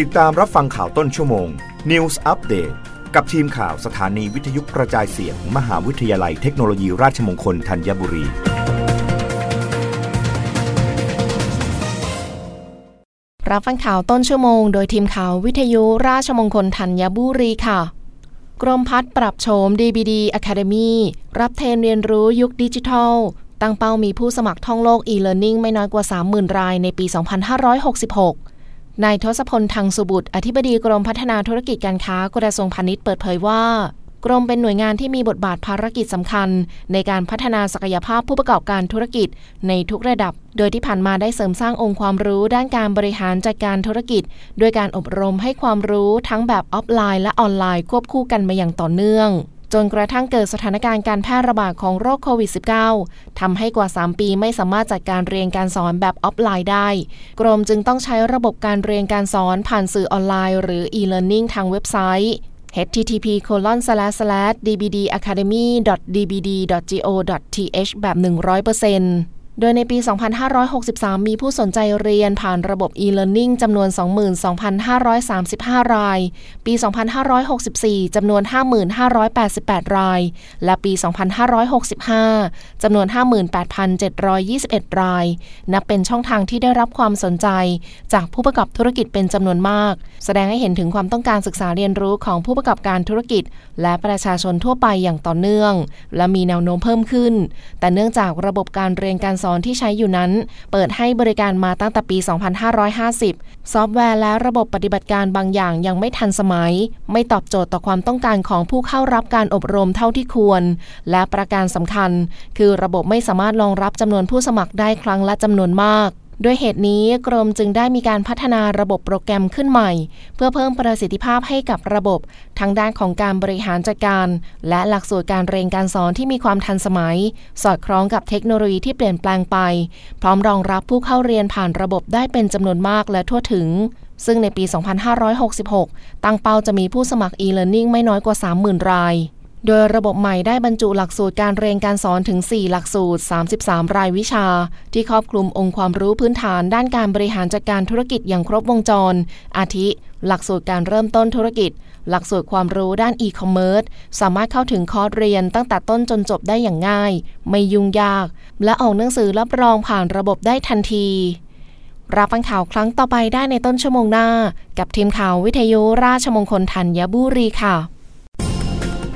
ติดตามรับฟังข่าวต้นชั่วโมง News Update กับทีมข่าวสถานีวิทยุกระจายเสียง มหาวิทยาลัยเทคโนโลยีราชมงคลธัญบุรีรับฟังข่าวต้นชั่วโมงโดยทีมข่าววิทยุราชมงคลธัญบุรีค่ะกรมพัฒน์ปรับโฉม DBD Academy รับเทรนเรียนรู้ยุคดิจิทัลตั้งเป้ามีผู้สมัครท่องโลก E-learning ไม่น้อยกว่า 30,000 รายในปี 2566 นายทศพล ทังสุบุตรอธิบดีกรมพัฒนาธุรกิจการค้ากระทรวงพาณิชย์เปิดเผยว่ากรมเป็นหน่วยงานที่มีบทบาทภารกิจสำคัญในการพัฒนาศักยภาพผู้ประกอบการธุรกิจในทุกระดับโดยที่ผ่านมาได้เสริมสร้างองค์ความรู้ด้านการบริหารจัดการธุรกิจด้วยการอบรมให้ความรู้ทั้งแบบออฟไลน์และออนไลน์ควบคู่กันมาอย่างต่อเนื่องจนกระทั่งเกิดสถานการณ์การแพร่ระบาดของโรคโควิด -19 ทำให้กว่า3ปีไม่สามารถจัดการเรียนการสอนแบบออฟไลน์ได้กรมจึงต้องใช้ระบบการเรียนการสอนผ่านสื่อออนไลน์หรือ e-learning ทางเว็บไซต์ http://dbdacademy.dbd.go.th แบบ 100%โดยในปี 2563 มีผู้สนใจเรียนผ่านระบบ e-learning จำนวน 22,535 ราย ปี 2564 จำนวน 5,588 ราย และปี 2565 จำนวน 58,721 ราย นับเป็นช่องทางที่ได้รับความสนใจจากผู้ประกอบธุรกิจเป็นจำนวนมาก แสดงให้เห็นถึงความต้องการศึกษาเรียนรู้ของผู้ประกอบการธุรกิจและประชาชนทั่วไปอย่างต่อเนื่อง และมีแนวโน้มเพิ่มขึ้น แต่เนื่องจากระบบการเรียนการสอนที่ใช้อยู่นั้นเปิดให้บริการมาตั้งแต่ปี 2550 ซอฟต์แวร์และระบบปฏิบัติการบางอย่างยังไม่ทันสมัยไม่ตอบโจทย์ต่อความต้องการของผู้เข้ารับการอบรมเท่าที่ควรและประการสำคัญคือระบบไม่สามารถรองรับจำนวนผู้สมัครได้ครั้งละจำนวนมากด้วยเหตุนี้กรมจึงได้มีการพัฒนาระบบโปรแกรมขึ้นใหม่เพื่อเพิ่มประสิทธิภาพให้กับระบบทั้งด้านของการบริหารจัดการและหลักสูตรการเรียนการสอนที่มีความทันสมัยสอดคล้องกับเทคโนโลยีที่เปลี่ยนแปลงไปพร้อมรองรับผู้เข้าเรียนผ่านระบบได้เป็นจำนวนมากและทั่วถึงซึ่งในปี 2566 ตั้งเป้าจะมีผู้สมัคร e-learning ไม่น้อยกว่า 30,000 รายโดยระบบใหม่ได้บรรจุหลักสูตรการเรียนการสอนถึง4หลักสูตร33รายวิชาที่ครอบคลุมองค์ความรู้พื้นฐานด้านการบริหารจัดการธุรกิจอย่างครบวงจรอาทิหลักสูตรการเริ่มต้นธุรกิจหลักสูตรความรู้ด้าน e-commerce สามารถเข้าถึงคอร์สเรียนตั้งแต่ต้นจนจบได้อย่างง่ายไม่ยุ่งยากและออกหนังสือรับรองผ่านระบบได้ทันทีรับฟังข่าวครั้งต่อไปได้ในต้นชั่วโมงหน้ากับทีมข่าววิทยุราชมงคลธัญบุรีค่ะ